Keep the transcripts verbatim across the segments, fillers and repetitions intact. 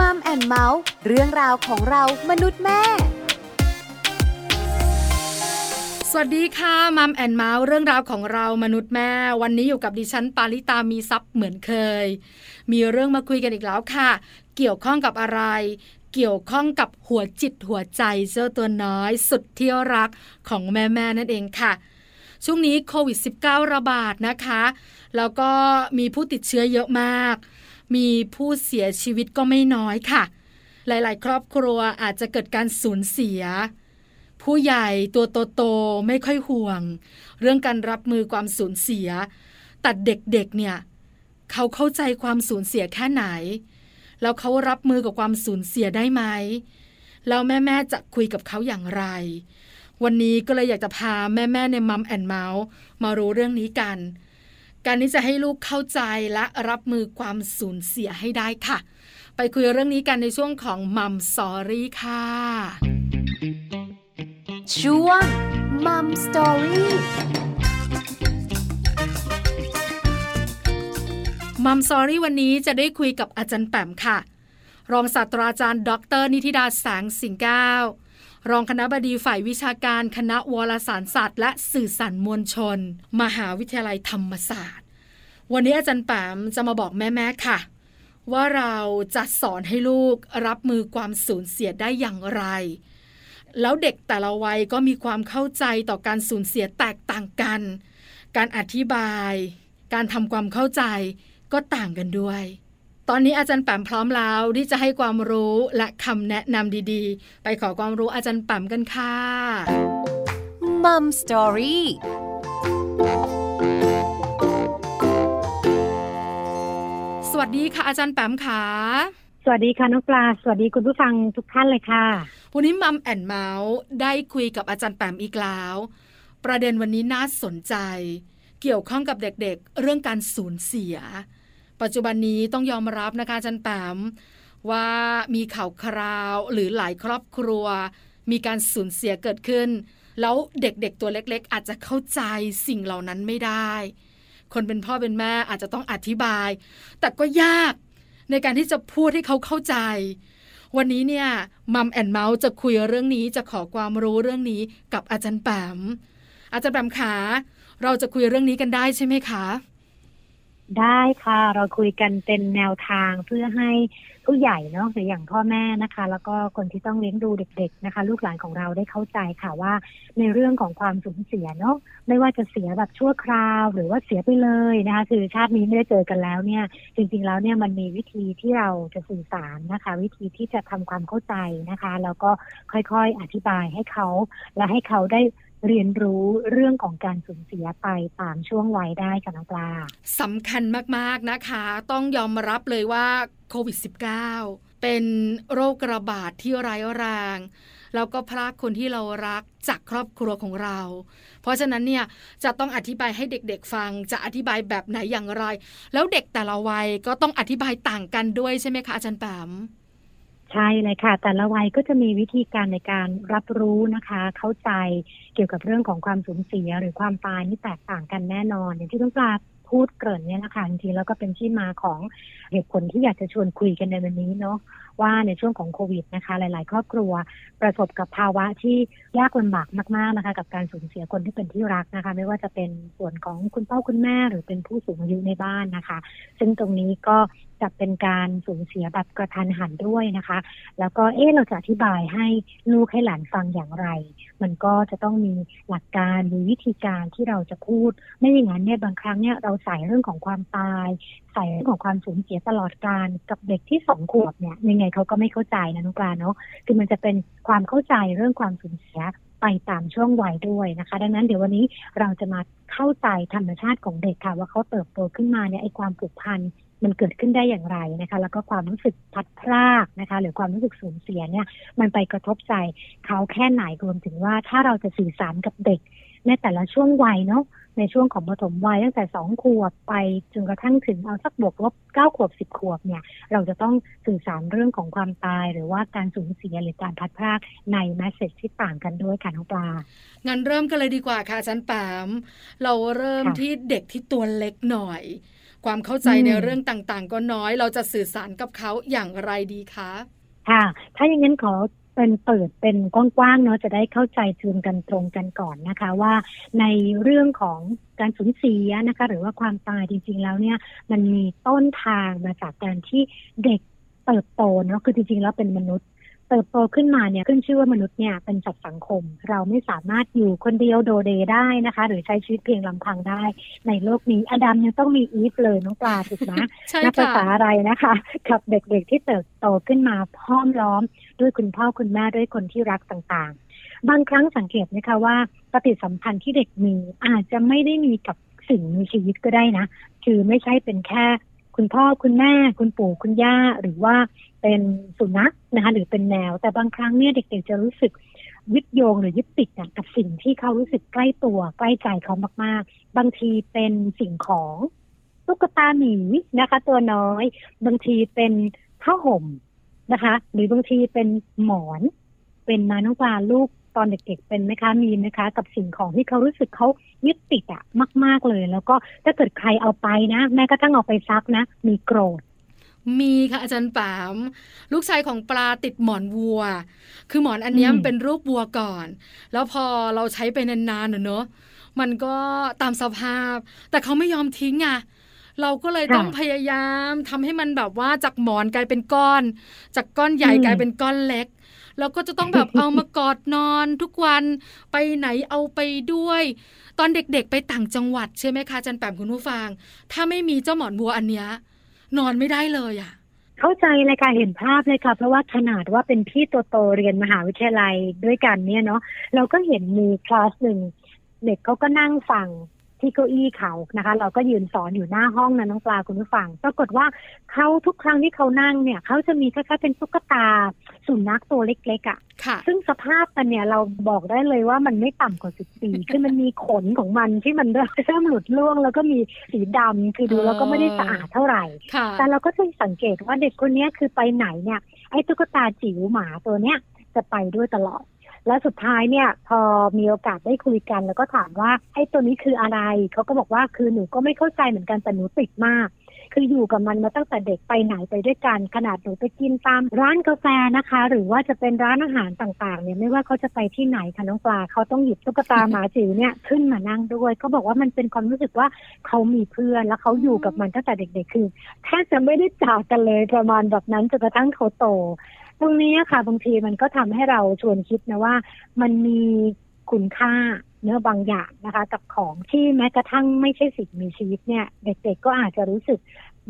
Mom and Mouse เรื่องราวของเรามนุษย์แม่สวัสดีค่ะมัมแอนเมาส์เรื่องราวของเรามนุษย์แม่วันนี้อยู่กับดิฉันปาริตามีซับเหมือนเคยมีเรื่องมาคุยกันอีกแล้วค่ะเกี่ยวข้องกับอะไรเกี่ยวข้องกับหัวจิตหัวใจเจ้าตัวน้อยสุดที่รักของแม่แม่นั่นเองค่ะช่วงนี้โควิดสิบเก้า ระบาดนะคะแล้วก็มีผู้ติดเชื้อเยอะมากมีผู้เสียชีวิตก็ไม่น้อยค่ะหลายๆครอบครัวอาจจะเกิดการสูญเสียผู้ใหญ่ตัวโตๆไม่ค่อยห่วงเรื่องการรับมือความสูญเสียแต่เด็กๆเนี่ยเขาเข้าใจความสูญเสียแค่ไหนแล้วเขารับมือกับความสูญเสียได้ไหมแล้วแม่ๆจะคุยกับเขาอย่างไรวันนี้ก็เลยอยากจะพาแม่ๆในมัมแอนด์เมาส์มารู้เรื่องนี้กันการที่จะให้ลูกเข้าใจและรับมือความสูญเสียให้ได้ค่ะไปคุยเรื่องนี้กันในช่วงของมัมสอรี่ค่ะช่วง Mom Story Mom Story วันนี้จะได้คุยกับอาจารย์แปมค่ะรองศาสตราจารย์ดร.นิธิดาแสงสิงแก้วรองคณบดีฝ่ายวิชาการคณะวารสารศาสตร์และสื่อสารมวลชนมหาวิทยาลัยธรรมศาสตร์วันนี้อาจารย์แปมจะมาบอกแม่ๆค่ะว่าเราจะสอนให้ลูกรับมือความสูญเสียได้อย่างไรแล้วเด็กแต่ละวัยก็มีความเข้าใจต่อการสูญเสียแตกต่างกันการอธิบายการทำความเข้าใจก็ต่างกันด้วยตอนนี้อาจารย์แปมพร้อมแล้วที่จะให้ความรู้และคำแนะนำดีๆไปขอความรู้อาจารย์แปมกันค่ะ Mom Story สวัสดีค่ะอาจารย์แปมค่ะสวัสดีค่ะน้องปลาสวัสดีคุณผู้ฟังทุกท่านเลยค่ะวันนี้มัมแอนด์เมาส์ได้คุยกับอาจารย์แปมอีกแล้วประเด็นวันนี้น่าสนใจเกี่ยวข้องกับเด็กๆเรื่องการสูญเสียปัจจุบันนี้ต้องยอมรับนะคะอาจารย์แปมว่ามีข่าวคราวหรือหลายครอบครัวมีการสูญเสียเกิดขึ้นแล้วเด็กๆตัวเล็กๆอาจจะเข้าใจสิ่งเหล่านั้นไม่ได้คนเป็นพ่อเป็นแม่อาจจะต้องอธิบายแต่ก็ยากในการที่จะพูดให้เขาเข้าใจวันนี้เนี่ยมัมแอนด์เมาส์จะคุยเรื่องนี้จะขอความรู้เรื่องนี้กับอาจารย์แปมอาจารย์แปมคะเราจะคุยเรื่องนี้กันได้ใช่ไหมคะได้ค่ะเราคุยกันเป็นแนวทางเพื่อให้ผู้ใหญ่เนาะหรืออย่างพ่อแม่นะคะแล้วก็คนที่ต้องเลี้ยงดูเด็กๆนะคะลูกหลานของเราได้เข้าใจค่ะว่าในเรื่องของความสูญเสียเนาะไม่ว่าจะเสียแบบชั่วคราวหรือว่าเสียไปเลยนะคะคือชาตินี้ไม่ได้เจอกันแล้วเนี่ยจริงๆแล้วเนี่ยมันมีวิธีที่เราจะสื่อสารนะคะวิธีที่จะทำความเข้าใจนะคะแล้วก็ค่อยๆอธิบายให้เขาและให้เขาได้เรียนรู้เรื่องของการสูญเสียไปตามช่วงวัยได้ค่ะน้องปลาสำคัญมากๆนะคะต้องยอมรับเลยว่าโควิดสิบเก้า เป็นโรคระบาด ท, ที่ร้ายแรงแล้วก็พรากคนที่เรารักจากครอบครัวของเราเพราะฉะนั้นเนี่ยจะต้องอธิบายให้เด็กๆฟังจะอธิบายแบบไหนอย่างไรแล้วเด็กแต่ละวัยก็ต้องอธิบายต่างกันด้วยใช่ไหมคะอาจารย์แปมใช่เลยค่ะแต่ละวัยก็จะมีวิธีการในการรับรู้นะคะเข้าใจเกี่ยวกับเรื่องของความสูญเสียหรือความตายนี่แตกต่างกันแน่นอนอย่างที่น้องปลาพูดเกริ่นเนี่ยนะคะจริงๆแล้วก็เป็นที่มาของเหตุผลที่อยากจะชวนคุยกันในวันนี้เนาะว่าในช่วงของโควิดนะคะหลายๆครอบครัวประสบกับภาวะที่ยากลำบากมากๆนะคะกับการสูญเสียคนที่เป็นที่รักนะคะไม่ว่าจะเป็นส่วนของคุณพ่อคุณแม่หรือเป็นผู้สูงอายุในบ้านนะคะซึ่งตรงนี้ก็จะเป็นการสูญเสียแบบกระทันหันด้วยนะคะแล้วก็เอ๊ะเราจะอธิบายให้ลูกให้หลานฟังอย่างไรมันก็จะต้องมีหลักการมีวิธีการที่เราจะพูดไม่อย่างนั้นเนี่ยบางครั้งเนี่ยเราใส่เรื่องของความตายใส่เรื่องของความสูญเสียตลอดกาลกับเด็กที่สองขวบเนี่ยยังไงเขาก็ไม่เข้าใจนะน้องปลาเนาะคือมันจะเป็นความเข้าใจเรื่องความสูญเสียไปตามช่วงวัยด้วยนะคะดังนั้นเดี๋ยววันนี้เราจะมาเข้าใจธรรมชาติของเด็กค่ะว่าเขาเติบโตขึ้นมาเนี่ยไอ้ความผูกพันมันเกิดขึ้นได้อย่างไรนะคะแล้วก็ความรู้สึกพัดพรากนะคะหรือความรู้สึกสูญเสียเนี่ยมันไปกระทบใจเขาแค่ไหนรวมถึงว่าถ้าเราจะสื่อสารกับเด็กในแต่ละช่วงวัยเนาะในช่วงของปฐมวัยตั้งแต่สองขวบไปจนกระทั่งถึงเอาสักบวกลบเก้าขวบสิบขวบเนี่ยเราจะต้องสื่อสารเรื่องของความตายหรือว่าการสูญเสียหรือการพัดพรากในเมสเสจที่ต่างกันด้วยค่ะน้องปลางั้นเริ่มกันเลยดีกว่าค่ะอาจารย์แปมเราเริ่มที่เด็กที่ตัวเล็กหน่อย ความเข้าใจในเรื่องต่างๆก็น้อยเราจะสื่อสารกับเขาอย่างไรดีคะค่ะถ้าอย่างนั้นขอเป็นเปิดเป็นกว้างๆเนาะจะได้เข้าใจจูนกันตรงกันก่อนนะคะว่าในเรื่องของการสูญเสียนะคะหรือว่าความตายจริงๆแล้วเนี่ยมันมีต้นทางมาจากการที่เด็กเติบโตเนาะคือจริงๆแล้วเป็นมนุษย์เติบโตขึ้นมาเนี่ยขึ้นชื่อว่ามนุษย์เนี่ยเป็นสัตว์สังคมเราไม่สามารถอยู่คนเดียวโดดเดี่ยวได้นะคะหรือใช้ชีวิตเพียงลำพังได้ในโลกนี้อดัมยังต้องมีอีฟเลยน้องปลาถูกไหมนักภาษาอะไรนะคะกับเด็กๆที่เติบโตขึ้นมาห้อมล้อมด้วยคุณพ่อคุณแม่ด้วยคนที่รักต่างๆบางครั้งสังเกตนะคะว่าปฏิสัมพันธ์ที่เด็กมีอาจจะไม่ได้มีกับสิ่งมีชีวิตก็ได้นะคือไม่ใช่เป็นแค่คุณพ่อคุณแม่คุณปู่คุณย่าหรือว่าเป็นสุนัขนะคะหรือเป็นแมวแต่บางครั้งเนี่ยเด็กๆจะรู้สึกยึดโยงหรือยึดติดกับสิ่งที่เขารู้สึกใกล้ตัวใกล้ใจเขามากๆบางทีเป็นสิ่งของตุ๊กตาหมีนะคะตัวน้อยบางทีเป็นผ้าห่มนะคะหรือบางทีเป็นหมอนเป็นมาน้องปลาลูกตอนเด็กๆเป็นไหมคะมีไหมคะกับสิ่งของที่เขารู้สึกเขายึดติดอะมากๆเลยแล้วก็ถ้าเกิดใครเอาไปนะแม่ก็ต้องเอาไปซักนะมีโกรธมีค่ะอาจารย์ปามลูกชายของปลาติดหมอนวัวคือหมอนอันนี้มันเป็นรูปวัวก่อนแล้วพอเราใช้ไปนานๆเนอะมันก็ตามสภาพแต่เขาไม่ยอมทิ้งอะเราก็เลยต้องพยายามทำให้มันแบบว่าจากหมอนกลายเป็นก้อนจากก้อนใหญ่กลายเป็นก้อนเล็กแล้วก็จะต้องแบบเอามากอดนอนทุกวันไปไหนเอาไปด้วยตอนเด็กๆไปต่างจังหวัดใช่ไหมคะอาจารย์แปมคุณผู้ฟังถ้าไม่มีเจ้าหมอนวัวอันเนี้ยนอนไม่ได้เลยอ่ะเข้าใจเลยค่ะเห็นภาพเลยค่ะเพราะว่าขนาดว่าเป็นพี่ตัวโตเรียนมหาวิทยาลัยด้วยกันเนี่ยเนาะเราก็เห็นมีคลาสหนึ่งเด็กเขาก็นั่งฟังที่เก้าอี้เขานะคะเราก็ยืนสอนอยู่หน้าห้องนะน้องปลาคุณผู้ฟังปรากฏว่าเขาทุกครั้งที่เขานั่งเนี่ยเขาจะมีคล้ายๆเป็นตุ๊กตาสุนัขตัวเล็กๆอ่ะซึ่งสภาพมันเนี่ยเราบอกได้เลยว่ามันไม่ต่ำกว่าสิบปีคือมันมีขนของมันที่มันเริ่มหลุดร่วงแล้วก็มีสีดำคือดูแล้วก็ไม่ได้สะอาดเท่าไหร่แต่เราก็จะสังเกตว่าเด็กคนนี้คือไปไหนเนี่ยไอ้ตุ๊กตาจิ๋วหมาตัวเนี้ยจะไปด้วยตลอดแล้วสุดท้ายเนี่ยพอมีโอกาสได้คุยกันแล้วก็ถามว่าไอ้ตัวนี้คืออะไรเขาก็บอกว่าคือหนูก็ไม่เข้าใจเหมือนกันแต่หนูติดมากคืออยู่กับมันมาตั้งแต่เด็กไปไหนไปด้วยกันขนาดหนูไปกินตามร้านกาแฟนะคะหรือว่าจะเป็นร้านอาหารต่างๆเนี่ยไม่ว่าเขาจะไปที่ไหนค่ะน้องปลาเขาต้องหยิบตุ๊กตาหมาจิ๋วเนี่ยขึ้นมานั่งด้วยเขาบอกว่ามันเป็นความรู้สึกว่าเขามีเพื่อนแล้วเขาอยู่กับมันตั้งแต่เด็กๆคือแทบจะไม่ได้จากกันเลยประมาณแบบนั้นจนกระทั่งเขาโตตรงนี้ค่ะบางทีมันก็ทำให้เราชวนคิดนะว่ามันมีคุณค่าเนื้อบางอย่างนะคะกับของที่แม้กระทั่งไม่ใช่สิ่งมีชีวิตเนี่ยเด็กๆก็อาจจะรู้สึก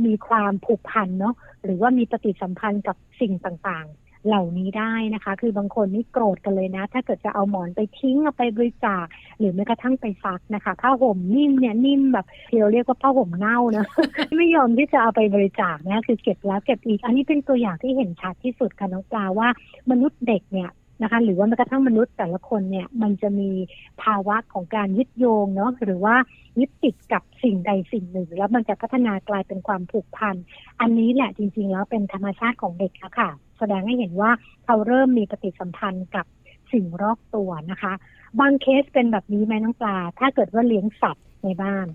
มีความผูกพันเนาะหรือว่ามีปฏิสัมพันธ์กับสิ่งต่างๆเหล่านี้ได้นะคะคือบางคนนี่โกรธกันเลยนะถ้าเกิดจะเอาหมอนไปทิ้งเอาไปบริจาคหรือแม้กระทั่งไปซักนะคะผ้าห่มนิ่มเนี่ยนิ่มแบบที่เราเรียกว่าผ้าห่มเน่านะ ไม่ยอมที่จะเอาไปบริจาคนะคือเก็บแล้วเก็บอีกอันนี้เป็นตัวอย่างที่เห็นชัดที่สุดค่ะน้องปลาว่ามนุษย์เด็กเนี่ยนะคะหรือว่าแม้กระทั่งมนุษย์แต่ละคนเนี่ยมันจะมีภาวะของการยึดโยงเนาะหรือว่ายึดติดกับสิ่งใดสิ่งหนึ่งแล้วมันจะพัฒนากลายเป็นความผูกพันอันนี้แหละจริงๆแล้วเป็นธรรมชาติของเด็กแล้วค่ะแสดงให้เห็นว่าเขาเริ่มมีปฏิสัมพันธ์กับสิ่งรอบตัวนะคะบางเคสเป็นแบบนี้ไหมน้องปลาถ้าเกิดว่าเลี้ยงสัตว์ในบ้าน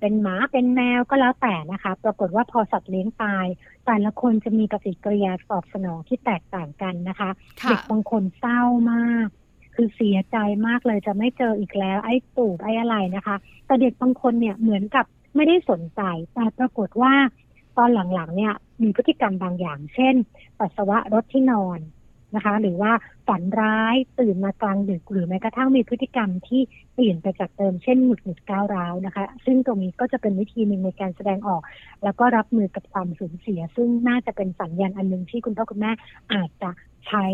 เป็นหมาเป็นแมวก็แล้วแต่นะคะปรากฏว่าพอสัตว์เลี้ยงตายแต่ละคนจะมีปฏิกิริยาตอบสนองที่แตกต่างกันนะคะเด็กบางคนเศร้ามากคือเสียใจมากเลยจะไม่เจออีกแล้วไอ้ตู่ไอ้อะไรนะคะแต่เด็กบางคนเนี่ยเหมือนกับไม่ได้สนใจแต่ปรากฏว่าตอนหลังๆเนี่ยมีพฤติกรรมบางอย่างเช่นปัสสาวะรถที่นอนนะคะหรือว่าฝันร้ายตื่นมากลางดึกหรือแม้กระทั่งมีพฤติกรรมที่เปลี่ยนไปจากเดิมเช่นหงุดหงิดก้าวร้าวนะคะซึ่งตรงนี้ก็จะเป็นวิธีหนึ่งในการแสดงออกแล้วก็รับมือกับความสูญเสียซึ่งน่าจะเป็นสัญญาณอันนึงที่คุณพ่อคุณแม่อาจจะใช้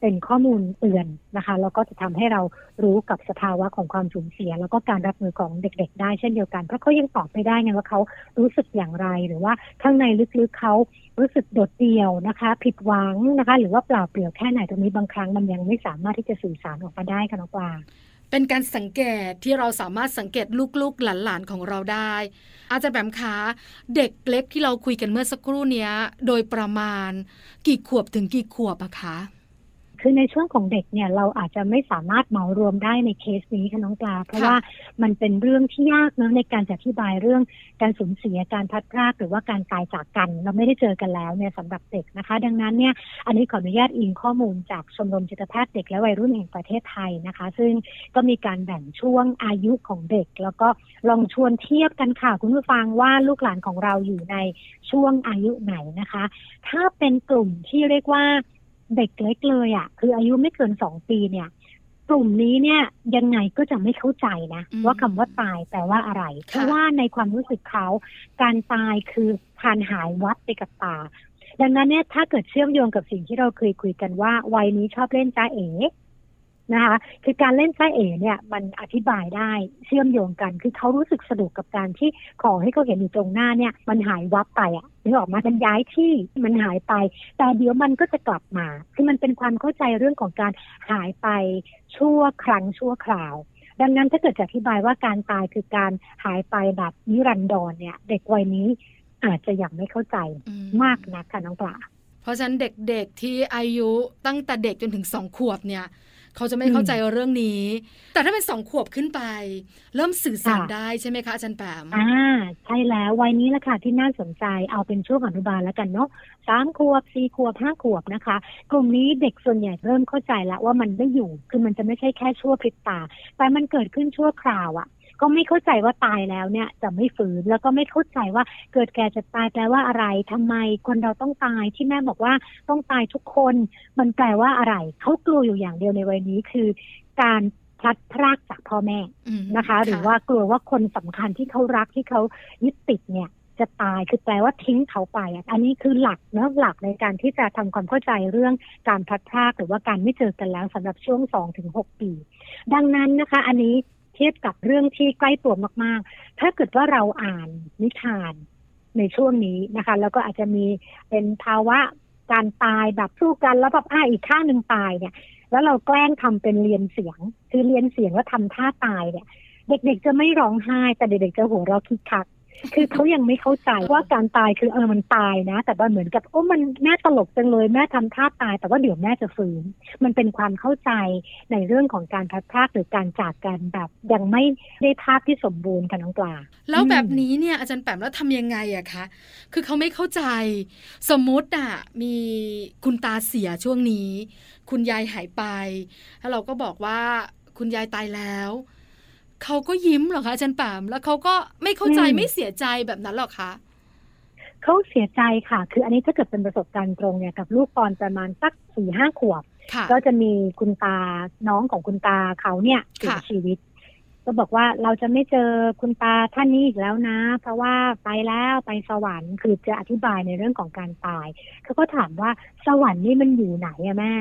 เป็นข้อมูลเตือนนะคะแล้วก็จะทำให้เรารู้กับสภาวะของความสูญเสียแล้วก็การรับมือของเด็กๆได้เช่นเดียวกันเพราะเขายังตอบไม่ได้ไงว่าเขารู้สึกอย่างไรหรือว่าข้างในลึกๆเขารู้สึกโดดเดี่ยวนะคะผิดหวังนะคะหรือว่าเปล่าเปลี่ยวแค่ไหนตรงนี้บางครั้งมันยังไม่สามารถที่จะสื่อสารออกมาได้ค่ะน้องปลาเป็นการสังเกตที่เราสามารถสังเกตลูกๆหลานๆของเราได้อาจารย์แปมคะเด็กเล็กที่เราคุยกันเมื่อสักครู่เนี้ยโดยประมาณกี่ขวบถึงกี่ขวบอะคะ คือในช่วงของเด็กเนี่ยเราอาจจะไม่สามารถเหมารวมได้ในเคสนี้ค่ะน้องปลาเพราะว่ามันเป็นเรื่องที่ยากนะในการจะอธิบายเรื่องการสูญเสียการพัดพรากหรือว่าการตายจากกันเราไม่ได้เจอกันแล้วเนี่ยสำหรับเด็กนะคะดังนั้นเนี่ยอันนี้ขออนุญาตอิงข้อมูลจากชมรมจิตแพทย์เด็กและวัยรุ่นแห่งประเทศไทยนะคะซึ่งก็มีการแบ่งช่วงอายุของเด็กแล้วก็ลองชวนเทียบกันค่ะคุณผู้ฟังว่าลูกหลานของเราอยู่ในช่วงอายุไหนนะคะถ้าเป็นกลุ่มที่เรียกว่าเด็กเล็กเลยอ่ะคืออายุไม่เกินสองปีเนี่ยกลุ่มนี้เนี่ยยังไงก็จะไม่เข้าใจนะว่าคำว่าตายแปลว่าอะไรเพราะว่าในความรู้สึกเขาการตายคือผ่านหายวัดไปกับตาดังนั้นเนี่ยถ้าเกิดเชื่อมโยงกับสิ่งที่เราเคยคุยกันว่าวัยนี้ชอบเล่นจ้าเอ๋นะคะคือการเล่นไส้เอ๋เนี่ยมันอธิบายได้เชื่อมโยงกันคือเขารู้สึกสนุกกับการที่ขอให้เขาเห็นอยู่ตรงหน้าเนี่ยมันหายวับไปอ่ะนึกออกมามันย้ายที่มันหายไปแต่เดี๋ยวมันก็จะกลับมาคือมันเป็นความเข้าใจเรื่องของการหายไปชั่วครั้งชั่วคราวดังนั้นถ้าเกิดจะอธิบายว่าการตายคือการหายไปแบบนิรันดรเนี่ยเด็กวัยนี้อาจจะยังไม่เข้าใจมากนักค่ะน้องปลาเพราะฉะนั้นเด็กๆที่อายุตั้งแต่เด็กจนถึงสองขวบเนี่ยเขาจะไม่เข้าใจเรื่องนี้แต่ถ้าเป็นสองขวบขึ้นไปเริ่มสื่อสารได้ใช่ไหมคะอาจารย์แปมอ่าใช่แล้ววัยนี้แหละค่ะที่น่าสนใจเอาเป็นช่วงอนุบาลแล้วกันเนาะสามขวบสี่ขวบห้าขวบนะคะกลุ่มนี้เด็กส่วนใหญ่เริ่มเข้าใจแล้วว่ามันไม่อยู่คือมันจะไม่ใช่แค่ชั่วพริบตาแต่มันเกิดขึ้นชั่วคราวอ่ะก็ไม่เข้าใจว่าตายแล้วเนี่ยจะไม่ฟื้นแล้วก็ไม่เข้าใจว่าเกิดแก่จะตายแปลว่าอะไรทำไมคนเราต้องตายที่แม่บอกว่าต้องตายทุกคนมันแปลว่าอะไรเขากลัวอยู่อย่างเดียวในวัยนี้คือการพลัดพรากจากพ่อแม่นะคะหรือว่ากลัวว่าคนสำคัญที่เขารักที่เขายึดติดเนี่ยจะตายคือแปลว่าทิ้งเขาไปอันนี้คือหลักเนาะหลักในการที่จะทำความเข้าใจเรื่องการพลัดพรากหรือว่าการไม่เจอกันแล้วสำหรับช่วงสองถึงหกปีดังนั้นนะคะอันนี้เทียบกับเรื่องที่ใกล้ตัวมากๆถ้าเกิดว่าเราอ่านนิทานในช่วงนี้นะคะแล้วก็อาจจะมีเป็นภาวะการตายแบบสู้กันแล้วแบบอ้าอีกข้างหนึ่งตายเนี่ยแล้วเราแกล้งทำเป็นเรียนเสียงคือเรียนเสียงว่าทำท่าตายเนี่ยเด็กๆจะไม่ร้องไห้แต่เด็กๆจะหัวเราะคิกคักคือเขายังไม่เข้าใจว่าการตายคือเออมันตายนะแต่มันเหมือนกับโอ้มันน่าตลกจังเลยแม่ทำท่าตายแต่ว่าเดี๋ยวแม่จะฟื้นมันเป็นความเข้าใจในเรื่องของการพลัดพรากหรือการจากกันแบบยังไม่ได้ภาพที่สมบูรณ์ค่ะน้องปลาแล้วแบบนี้เนี่ยอาจารย์แปมแล้วทำยังไงอะคะคือเขาไม่เข้าใจสมมติอะมีคุณตาเสียช่วงนี้คุณยายหายไปแล้วเราก็บอกว่าคุณยายตายแล้วเขาก็ยิ้มหรอคะอาจารย์ป่ามแล้วเขาก็ไม่เข้าใจไม่เสียใจแบบนั้นหรอคะเขาเสียใจค่ะคืออันนี้ถ้าเกิดเป็นประสบการณ์ตรงเนี่ยกับลูกตอนประมาณสัก สี่ถึงห้า ขวบก็จะมีคุณตาน้องของคุณตาเขาเนี่ยเสียชีวิตก็บอกว่าเราจะไม่เจอคุณตาท่านนี้อีกแล้วนะเพราะว่าไปแล้วไปสวรรค์คือจะอธิบายในเรื่องของการตายเขาก็ถามว่าสวรรค์นี่มันอยู่ไหนอะแม่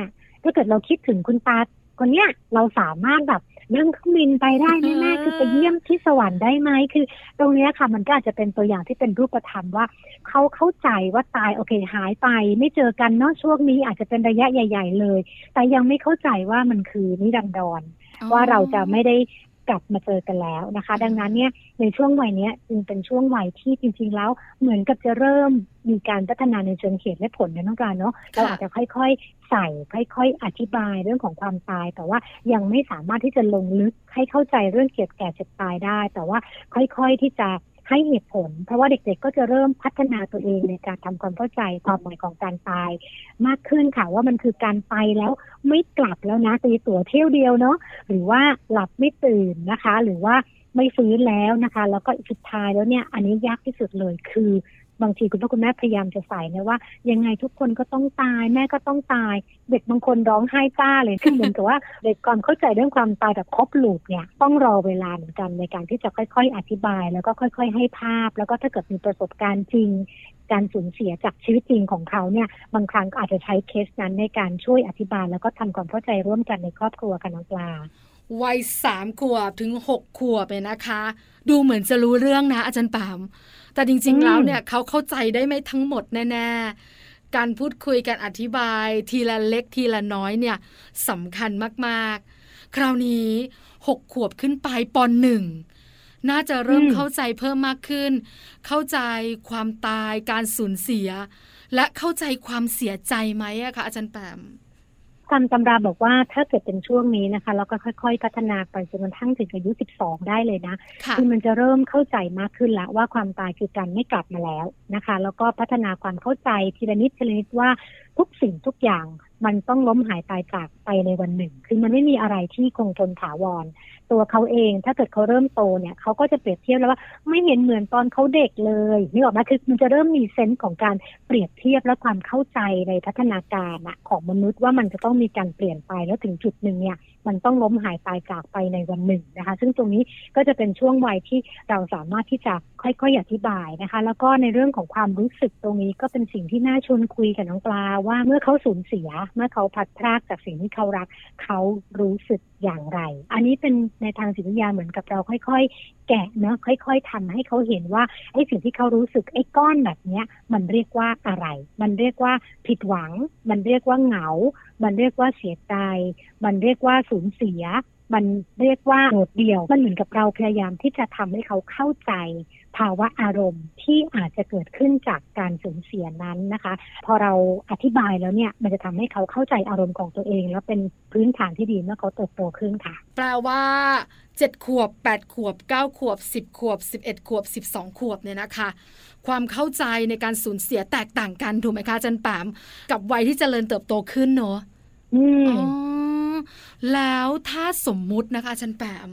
ถ้าเกิดเราคิดถึงคุณตาคนเนี้ยเราสามารถแบบนั่งเครื่องบินไปได้แน่ๆคือไปเยี่ยมที่สวรรค์ได้ไหมคือตรงนี้ค่ะมันก็อาจจะเป็นตัวอย่างที่เป็นรูปธรรมว่าเขาเข้าใจว่าตายโอเคหายไปไม่เจอกันเนาะช่วงนี้อาจจะเป็นระยะใหญ่ๆเลยแต่ยังไม่เข้าใจว่ามันคือนิรันดรว่าเราจะไม่ได้กลับมาเจอกันแล้วนะคะดังนั้นเนี่ยในช่วงวัยนี้จึงเป็นช่วงวัยที่จริงๆแล้วเหมือนกับจะเริ่มมีการพัฒนาในเชิงเหตุและผลนะน้องการเนาะเราอาจจะค่อยๆใส่ค่อยๆอธิบายเรื่องของความตายแต่ว่ายังไม่สามารถที่จะลงลึกให้เข้าใจเรื่องเกิดแก่เจ็บตายได้แต่ว่าค่อยๆที่จะให้เหตุผลเพราะว่าเด็กๆก็จะเริ่มพัฒนาตัวเองในการทำความเข้าใจความหมายของการตายมากขึ้นค่ะว่ามันคือการไปแล้วไม่กลับแล้วนะตีตัวเที่ยวเดียวเนาะหรือว่าหลับไม่ตื่นนะคะหรือว่าไม่ฟื้นแล้วนะคะแล้วก็สุดท้ายแล้วเนี่ยอันนี้ยากที่สุดเลยคือบางทีคุณพ่อคุณแม่พยายามจะใส่นะว่ายังไงทุกคนก็ต้องตายแม่ก็ต้องตายเด็กบางคนร้องไห้จ้าเลยคือเหมือนกับว่าเด็กความเข้าใจเรื่องความตายแบบครบลูปเนี่ยต้องรอเวลาเหมือนกันในการที่จะค่อยๆอธิบายแล้วก็ค่อยๆให้ภาพแล้วก็ถ้าเกิดมีประสบการณ์จริงการสูญเสียจากชีวิตจริงของเขาเนี่ยบางครั้งอาจจะใช้เคสนั้นในการช่วยอธิบายแล้วก็ทำความเข้าใจร่วมกันในครอบครัวกันน้องปลาวัยสามขวบถึงหกขวบเลยนะคะดูเหมือนจะรู้เรื่องนะอาจารย์ปามแต่จริงๆแล้วเนี่ยเขาเข้าใจได้ไม่ทั้งหมดแน่ๆการพูดคุยการอธิบายทีละเล็กทีละน้อยเนี่ยสำคัญมากๆคราวนี้หกขวบขึ้นไปป.หนึ่ง น่าจะเริ่มเข้าใจเพิ่มมากขึ้นเข้าใจความตายการสูญเสียและเข้าใจความเสียใจไหมอะคะอาจารย์แปม ตามตำราบอกว่าถ้าเกิดเป็นช่วงนี้นะคะแล้วก็ค่อยๆพัฒนาไปจนกระทั่งถึงอายุสิบสองได้เลยนะคือมันจะเริ่มเข้าใจมากขึ้นละ ว, ว่าความตายคือการไม่กลับมาแล้วนะคะแล้วก็พัฒนาความเข้าใจทีละนิดทีละนิดว่าทุกสิ่งทุกอย่างมันต้องล้มหายตายจากไปในวันหนึ่งคือมันไม่มีอะไรที่คงทนถาวรตัวเขาเองถ้าเกิดเขาเริ่มโตเนี่ยเขาก็จะเปรียบเทียบแล้วว่าไม่เห็นเหมือนตอนเขาเด็กเลยนี่ออกมาคือมันจะเริ่มมีเซนส์ของการเปรียบเทียบและความเข้าใจในพัฒนาการอะของมนุษย์ว่ามันจะต้องมีการเปลี่ยนไปแล้วถึงจุดหนึ่งเนี่ยมันต้องล้มหายตายจากไปในวันหนึ่งนะคะซึ่งตรงนี้ก็จะเป็นช่วงวัยที่เราสามารถที่จะค่อยๆอธิบายนะคะแล้วก็ในเรื่องของความรู้สึกตรงนี้ก็เป็นสิ่งที่น่าชวนคุยกับน้องปลาว่าเมื่อเขาสูญเสียเมื่อเขาพัดพรากจากสิ่งที่เขารักเขารู้สึกอย่างไรอันนี้เป็นในทางจิตวิทยาเหมือนกับเราค่อยๆแกะเนาะค่อยๆทำให้เขาเห็นว่าไอ้สิ่งที่เขารู้สึกไอ้ก้อนแบบเนี้ยมันเรียกว่าอะไรมันเรียกว่าผิดหวังมันเรียกว่าเหงามันเรียกว่าเสียใจมันเรียกว่าสูญเสียมันเรียกว่าโดดเดี่ยวมันเหมือนกับเราพยายามที่จะทำให้เขาเข้าใจภาวะอารมณ์ที่อาจจะเกิดขึ้นจากการสูญเสียนั้นนะคะพอเราอธิบายแล้วเนี่ยมันจะทำให้เขาเข้าใจอารมณ์ของตัวเองแล้วเป็นพื้นฐานที่ดีเมื่อเขาเติบโตขึ้นค่ะแปลว่าเจ็ดขวบแปดขวบเก้าขวบสิบขวบสิบเอ็ดขวบสิบสองขวบเนี่ยนะคะความเข้าใจในการสูญเสียแตกต่างกันถูกไหมคะอาจารย์แปมกับวัยที่เจริญเติบโตขึ้นเนาะอืมอ๋อแล้วถ้าสมมุตินะคะอาจารย์แปม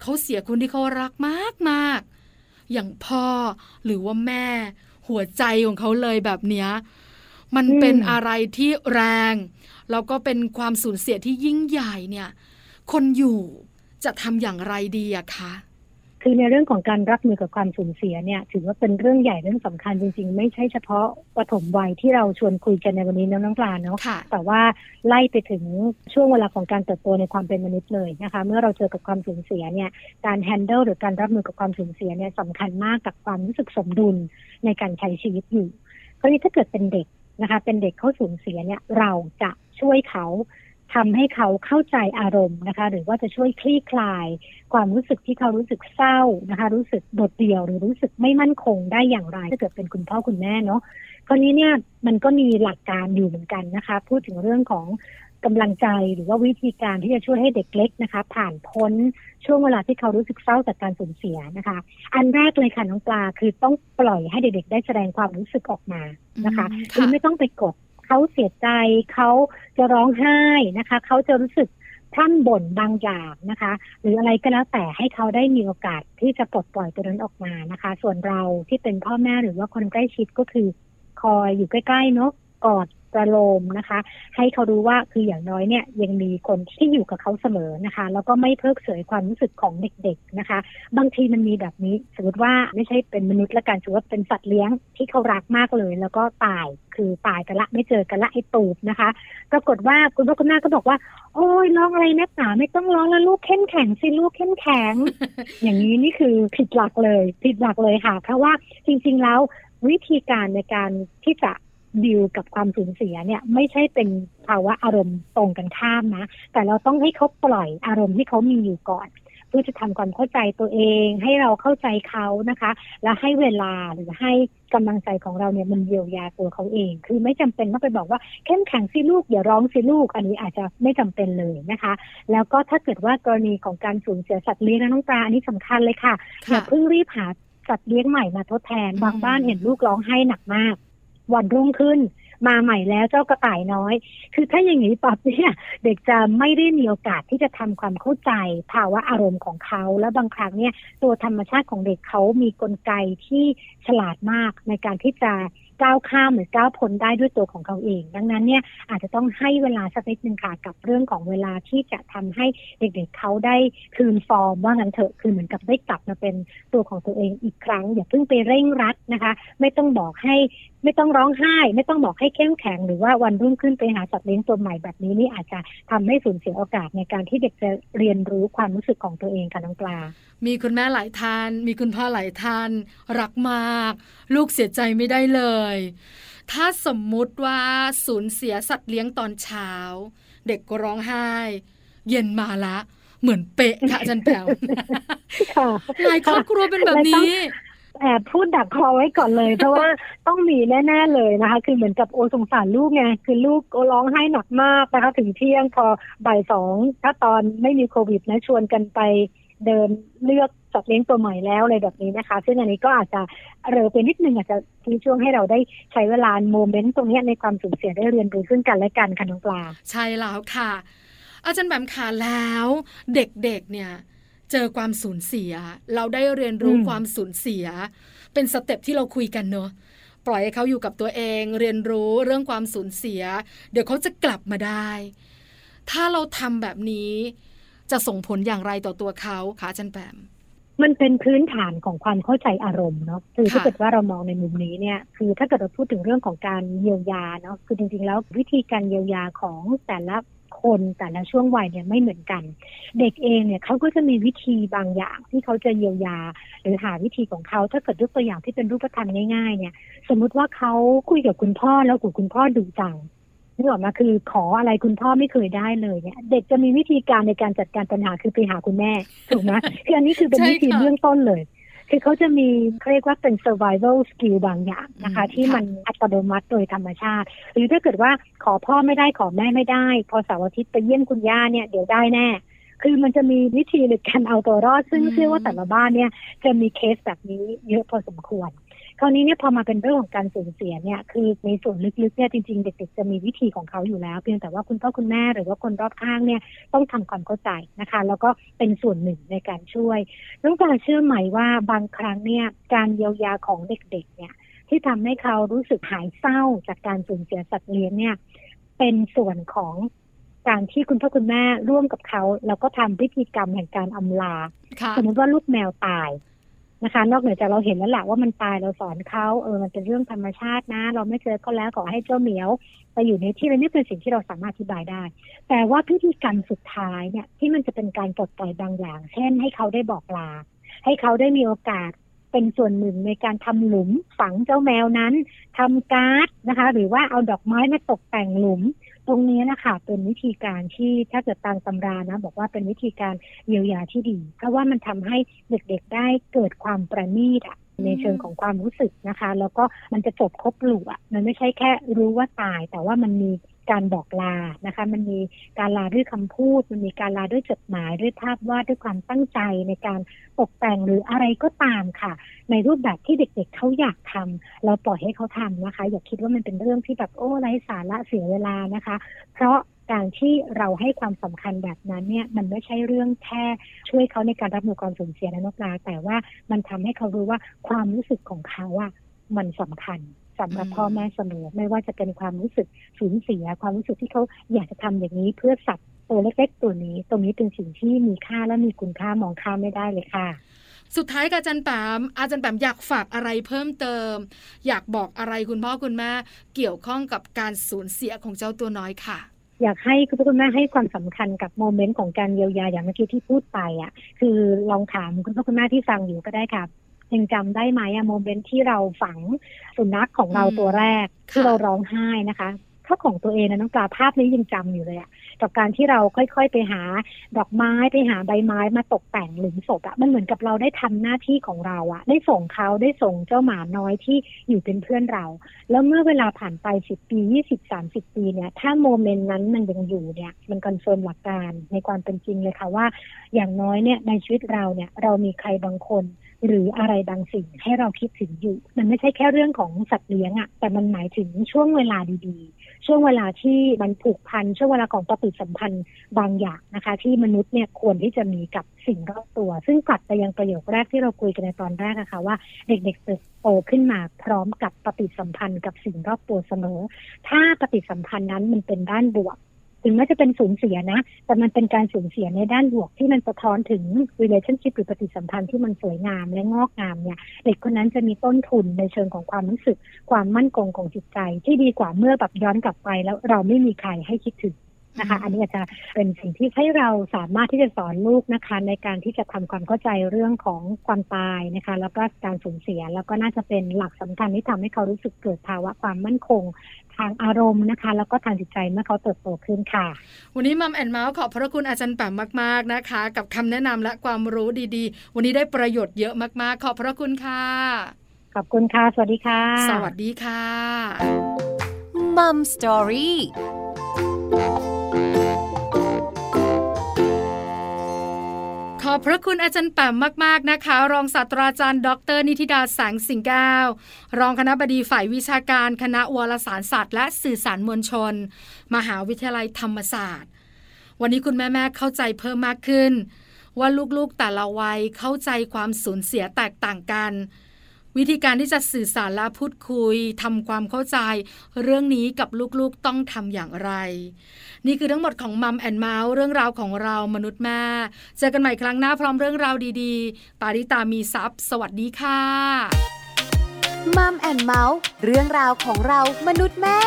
เขาเสียคนที่เขารักมากๆอย่างพ่อหรือว่าแม่หัวใจของเขาเลยแบบเนี้ยมันเป็นอะไรที่แรงแล้วก็เป็นความสูญเสียที่ยิ่งใหญ่เนี่ยคนอยู่จะทำอย่างไรดีอะคะคือในเรื่องของการรับมือกับความสูญเสียเนี่ยถือว่าเป็นเรื่องใหญ่เรื่องสำคัญจริงๆไม่ใช่เฉพาะปฐมวัยที่เราชวนคุยกันในวันนี้น้องปลาเนาะแต่ว่าไล่ไปถึงช่วงเวลาของการเติบโตในความเป็นมนุษย์เลยนะคะเมื่อเราเจอกับความสูญเสียเนี่ยการแฮนเดิลหรือการรับมือกับความสูญเสียเนี่ยสำคัญมากกับความรู้สึกสมดุลในการใช้ชีวิตอยู่เพราะนี่ถ้าเกิดเป็นเด็กนะคะเป็นเด็กเขาสูญเสียเนี่ยเราจะช่วยเขาทำให้เขาเข้าใจอารมณ์นะคะหรือว่าจะช่วยคลี่คลายความรู้สึกที่เขารู้สึกเศร้านะคะรู้สึกโดดเดี่ยวหรือรู้สึกไม่มั่นคงได้อย่างไรถ้าเกิดเป็นคุณพ่อคุณแม่เนาะคราวนี้เนี่ยมันก็มีหลักการอยู่เหมือนกันนะคะพูดถึงเรื่องของกำลังใจหรือว่าวิธีการที่จะช่วยให้เด็กเล็กนะคะผ่านพ้นช่วงเวลาที่เขารู้สึกเศร้าจากการสูญเสียนะคะอันแรกเลยค่ะน้องปลาคือต้องปล่อยให้เด็กๆได้แสดงความรู้สึกออกมานะคะคือไม่ต้องไปกดเขาเสียใจเขาจะร้องไห้นะคะเขาจะรู้สึกท่านบ่นบางอย่างนะคะหรืออะไรก็แล้วแต่ให้เขาได้มีโอกาสที่จะปลดปล่อยตัวนั้นออกมานะคะส่วนเราที่เป็นพ่อแม่หรือว่าคนใกล้ชิดก็คือคอยอยู่ใกล้ๆเนาะกอดประโลมนะคะให้เขารู้ว่าคืออย่างน้อยเนี่ยยังมีคนที่อยู่กับเขาเสมอนะคะแล้วก็ไม่เพิกเฉยความรู้สึกของเด็กๆนะคะบางทีมันมีแบบนี้สมมติว่าไม่ใช่เป็นมนุษย์ละกันสมมติว่าเป็นสัตว์เลี้ยงที่เขารักมากเลยแล้วก็ตายคือตายกันละไม่เจอกันละไอ้ตูบนะคะปรากฏว่าคุณพ่อคุณแม่ก็บอกว่าโอ้ยร้องอะไรนักหนาไม่ต้องร้องแล้วลูกเข้มแข็งสิลูกเข้มแข็ง อย่างนี้นี่คือผิดหลักเลยผิดหลักเลยค่ะเพราะว่าจริงๆแล้ววิธีการในการที่จะดิวกับความสูญเสียเนี่ยไม่ใช่เป็นภาวะอารมณ์ตรงกันข้ามนะแต่เราต้องให้เขาปล่อยอารมณ์ที่เขามีอยู่ก่อนเพื่อจะทำความเข้าใจตัวเองให้เราเข้าใจเขานะคะและให้เวลาหรือให้กำลังใจของเราเนี่ยมันเยียวยาตัวเขาเองคือไม่จำเป็นต้องไปบอกว่าเข้มแข็งสิลูกอย่าร้องสิลูกอันนี้อาจจะไม่จำเป็นเลยนะคะแล้วก็ถ้าเกิดว่ากรณีของการสูญเสียสัตว์เลี้ยงนะน้องปลาอันนี้สำคัญเลยค่ะอย่าเพิ่งรีบหาสัตว์เลี้ยงใหม่มาทดแทนบางบ้านเห็นลูกร้องไห้หนักมากวันรุ่งขึ้นมาใหม่แล้วเจ้ากระต่ายน้อยคือถ้าอย่างนี้ปั๊บเนี่ยเด็กจะไม่ได้มีโอกาสที่จะทำความเข้าใจภาวะอารมณ์ของเขาและบางครั้งเนี่ยตัวธรรมชาติของเด็กเขามีกลไกที่ฉลาดมากในการที่จะก้าวข้ามหรือก้าวพ้นได้ด้วยตัวของเขาเองดังนั้นเนี่ยอาจจะต้องให้เวลาสักนิดนึงค่ะกับเรื่องของเวลาที่จะทำให้เด็กๆเขาได้คืนฟอร์มว่างั้นเถอะคือเหมือนกับได้กลับมาเป็นตัวของตัวเองอีกครั้งอย่าเพิ่งไปเร่งรัดนะคะไม่ต้องบอกให้ไม่ต้องร้องไห้ไม่ต้องบอกให้เข้มแข็งหรือว่าวันรุ่งขึ้นไปหาสัตว์เลี้ยงตัวใหม่แบบนี้นี่อาจจะทำให้สูญเสียโอกาสในการที่เด็กจะเรียนรู้ความรู้สึกของตัวเองค่ะน้องปลามีคุณแม่หลายท่านมีคุณพ่อหลายท่านรักมากลูกเสียใจไม่ได้เลยถ้าสมมุติว่าสูญเสียสัตว์เลี้ยงตอนเช้าเด็กก็ร้องไห้เย็นมาละเหมือนเป๊ะค่ะอาจารย์แปวหลายครอบครัวเป็นแบบนี้ แอบพูดดักคอไว้ก่อนเลยเพราะว่าต้องมีแน่ๆเลยนะคะคือเหมือนกับโอสงสารลูกไงคือลูกโอร้องไห้หนักมากนะคะถึงเที่ยงพอบ่ายสองถ้าตอนไม่มีโควิดนะชวนกันไปเดินเลือกสัตว์เลี้ยงตัวใหม่แล้วอะไรแบบนี้นะคะซึ่งอันนี้ก็อาจจะเร็วไปนิดนึงอาจจะมีช่วงให้เราได้ใช้เวลาโมเมนต์ตรงนี้ในความสูญเสียได้เรียนรู้ซึ่งกันและกันค่ะน้องปลาใช่แล้วค่ะอาจารย์แบมค่ะแล้วเด็กๆเนี่ยเจอความสูญเสียเราได้เรียนรู้ความสูญเสียเป็นสเต็ปที่เราคุยกันเนอะปล่อยให้เขาอยู่กับตัวเองเรียนรู้เรื่องความสูญเสียเดี๋ยวเขาจะกลับมาได้ถ้าเราทำแบบนี้จะส่งผลอย่างไรต่อตัวเขาคะอาจารย์แปมมันเป็นพื้นฐานของความเข้าใจอารมณ์เนาะคือถ้าเกิดว่าเรามองในมุมนี้เนี่ยคือถ้าเกิดเราพูดถึงเรื่องของการเยียวยาเนาะคือจริงๆแล้ววิธีการเยียวยาของแต่ละคนแต่ละช่วงวัยเนี่ยไม่เหมือนกันเด็กเองเนี่ยเขาก็จะมีวิธีบางอย่างที่เขาจะเยียวยาหรือหาวิธีของเขาถ้าเกิดยกตัวอย่างที่เป็นรูปธรรมง่ายๆเนี่ยสมมติว่าเขาคุยกับคุณพ่อแล้วกูคุณพ่อดุจังนี่ออกมาคือขออะไรคุณพ่อไม่เคยได้เลยเนี่ยเด็กจะมีวิธีการในการจัดการปัญหาคือไปหาคุณแม่ถูกไหมคืออันนี้คือเป็นวิธีเบื้องต้นเลยคือเขาจะมีเรียกว่าเป็น survival skill บางอย่างนะคะที่มันอัตโนมัติโดยธรรมชาติหรือถ้าเกิดว่าขอพ่อไม่ได้ขอแม่ไม่ได้พอเสาร์อาทิตย์ไปเยี่ยมคุณย่าเนี่ยเดี๋ยวได้แน่คือมันจะมีวิธีในการเอาตัวรอดซึ่งเชื่อว่าแต่ละบ้านเนี่ยจะมีเคสแบบนี้เยอะพอสมควรคราวนี้เนี่ยพอมาเป็นเรื่องของการสูญเสียเนี่ยคือในส่วนลึกๆเนี่ยจริงๆเด็กๆจะมีวิธีของเขาอยู่แล้วเพียงแต่ว่าคุณพ่อคุณแม่หรือว่าคนรอบข้างเนี่ยต้องทำความเข้าใจนะคะแล้วก็เป็นส่วนหนึ่งในการช่วยน้องปลาเชื่อไหมว่าบางครั้งเนี่ยการเยียวยาของเด็กๆเนี่ยที่ทำให้เขารู้สึกหายเศร้าจากการสูญเสียสัตว์เลี้ยงเนี่ยเป็นส่วนของการที่คุณพ่อคุณแม่ร่วมกับเขาแล้วก็ทำพิธีกรรมแห่งการอำลาสมมติว่าลูกแมวตายนะคะนอกเหนือจากเราเห็นแล้วแหละว่ามันตายเราสอนเขาเออมันเป็นเรื่องธรรมชาตินะเราไม่เจอเขาแล้วขอให้เจ้าเหมียวไปอยู่ในที่นี่เป็นสิ่งที่เราสามารถอธิบายได้แต่ว่าพิธีกรรมสุดท้ายเนี่ยที่มันจะเป็นการปลดปล่อยบางอย่างเช่นให้เขาได้บอกลาให้เขาได้มีโอกาสเป็นส่วนหนึ่งในการทำหลุมฝังเจ้าแมวนั้นทำการ์ดนะคะหรือว่าเอาดอกไม้มาตกแต่งหลุมตรงนี้นะคะเป็นวิธีการที่ถ้าเกิดตามตำรานะบอกว่าเป็นวิธีการเยียวยาที่ดีเพราะว่ามันทำให้เด็กๆได้เกิดความประณีตในเชิงของความรู้สึกนะคะแล้วก็มันจะจบครบหลู่อ่ะมันไม่ใช่แค่รู้ว่าตายแต่ว่ามันมีการบอกลานะคะมันมีการลาด้วยคำพูดมันมีการลาด้วยจดหมายด้วยภาพวาดด้วยความตั้งใจในการตกแต่งหรืออะไรก็ตามค่ะในรูปแบบที่เด็กๆเขาอยากทำเราปล่อยให้เขาทำนะคะอย่าคิดว่ามันเป็นเรื่องที่แบบโอ้ไร้สาระเสียเวลานะคะเพราะการที่เราให้ความสำคัญแบบนั้นเนี่ยมันไม่ใช่เรื่องแค่ช่วยเขาในการรับมือความสูญเสียนะนกลาแต่ว่ามันทำให้เขารู้ว่าความรู้สึกของเขาอ่ะมันสำคัญสำหรับพ่อแม่เสมอไม่ว่าจะเป็นความรู้สึกสูญเสียความรู้สึกที่เขาอยากจะทำอย่างนี้เพื่อสัตว์ตัวเล็กๆตัวนี้ตรงนี้เป็นสิ่งที่มีค่าและมีคุณค่ามองข้ามไม่ได้เลยค่ะสุดท้ายอาจารย์แปมอาจารย์แปมอยากฝากอะไรเพิ่มเติมอยากบอกอะไรคุณพ่อคุณแม่เกี่ยวข้องกับการสูญเสียของเจ้าตัวน้อยค่ะอยากให้คุณพ่อคุณแม่ให้ความสำคัญกับโมเมนต์ของการเยียวยาอย่างเมื่อกี้ที่พูดไปอ่ะคือลองถามคุณพ่อคุณแม่ที่ฟังอยู่ก็ได้ค่ะยังจำได้ไหมอะโมเมนต์ที่เราฝังสุนัขของเราตัวแรกที่เราร้องไห้นะคะข้อของตัวเองนะน้องปลาภาพนี้ยังจำอยู่เลยอะกับการที่เราค่อยๆไปหาดอกไม้ไปหาใบไม้มาตกแต่งหลุมศพอะมันเหมือนกับเราได้ทำหน้าที่ของเราอะได้ส่งเขาได้ส่งเจ้าหมาน้อยที่อยู่เป็นเพื่อนเราแล้วเมื่อเวลาผ่านไปสิบปียี่สิบ สามสิบปีเนี่ยถ้าโมเมนต์นั้นมันยังอยู่เนี่ยมันคอนเฟิร์มหลักการในความเป็นจริงเลยค่ะว่าอย่างน้อยเนี่ยในชีวิตเราเนี่ยเรามีใครบางคนหรืออะไรบางสิ่งให้เราคิดถึงอยู่มันไม่ใช่แค่เรื่องของสัตว์เลี้ยงอะแต่มันหมายถึงช่วงเวลาดีๆช่วงเวลาที่มันผูกพันช่วงเวลาของปฏิสัมพันธ์บางอย่างนะคะที่มนุษย์เนี่ยควรที่จะมีกับสิ่งรอบตัวซึ่งกลับไปยังประโยคแรกที่เราคุยกันในตอนแรกนะคะว่าเด็กๆเติบโตขึ้นมาพร้อมกับปฏิสัมพันธ์กับสิ่งรอบตัวเสมอถ้าปฏิสัมพันธ์นั้นมันเป็นด้านบวกถึงแม้จะเป็นสูญเสียนะแต่มันเป็นการสูญเสียในด้านบวกที่มันสะท้อนถึง relationship หรือปฏิสัมพันธ์ที่มันสวยงามและงอกงามเนี่ยเด็กคนนั้นจะมีต้นทุนในเชิงของความรู้สึกความมั่นคงของจิตใจที่ดีกว่าเมื่อแบบย้อนกลับไปแล้วเราไม่มีใครให้คิดถึง นะคะอันนี้อาจจะเป็นสิ่งที่ให้เราสามารถที่จะสอนลูกนะคะในการที่จะทำความเข้าใจเรื่องของความตายนะคะแล้วก็การสูญเสียแล้วก็น่าจะเป็นหลักสำคัญที่ทำให้เขารู้สึกเกิดภาวะความมั่นคงทางอารมณ์นะคะแล้วก็ทางจิตใจเมื่อเขาเติบโตขึ้นค่ะวันนี้ Mom and Mouse ขอบพระคุณอาจารย์แปมมากๆนะคะกับคำแนะนำและความรู้ดีๆวันนี้ได้ประโยชน์เยอะมากๆขอบพระคุณค่ะขอบคุณค่ะสวัสดีค่ะสวัสดีค่ะ Mom Storyขอบพระคุณอาจารย์แปมมากๆนะคะรองศาสตราจารย์ดร.นิธิดาแสงสิงแก้วรองคณบดีฝ่ายวิชาการคณะวารสารศาสตร์และสื่อสารมวลชนมหาวิทยาลัยธรรมศาสตร์วันนี้คุณแม่ๆเข้าใจเพิ่มมากขึ้นว่าลูกๆแต่ละวัยเข้าใจความสูญเสียแตกต่างกันวิธีการที่จะสื่อสารและพูดคุยทำความเข้าใจเรื่องนี้กับลูกๆต้องทำอย่างไรนี่คือทั้งหมดของ Mom and Mouse เรื่องราวของเรามนุษย์แม่เจอกันใหม่ครั้งหน้าพร้อมเรื่องราวดีๆปาริตามีทรัพย์สวัสดีค่ะ Mom and Mouse เรื่องราวของเรามนุษย์แม่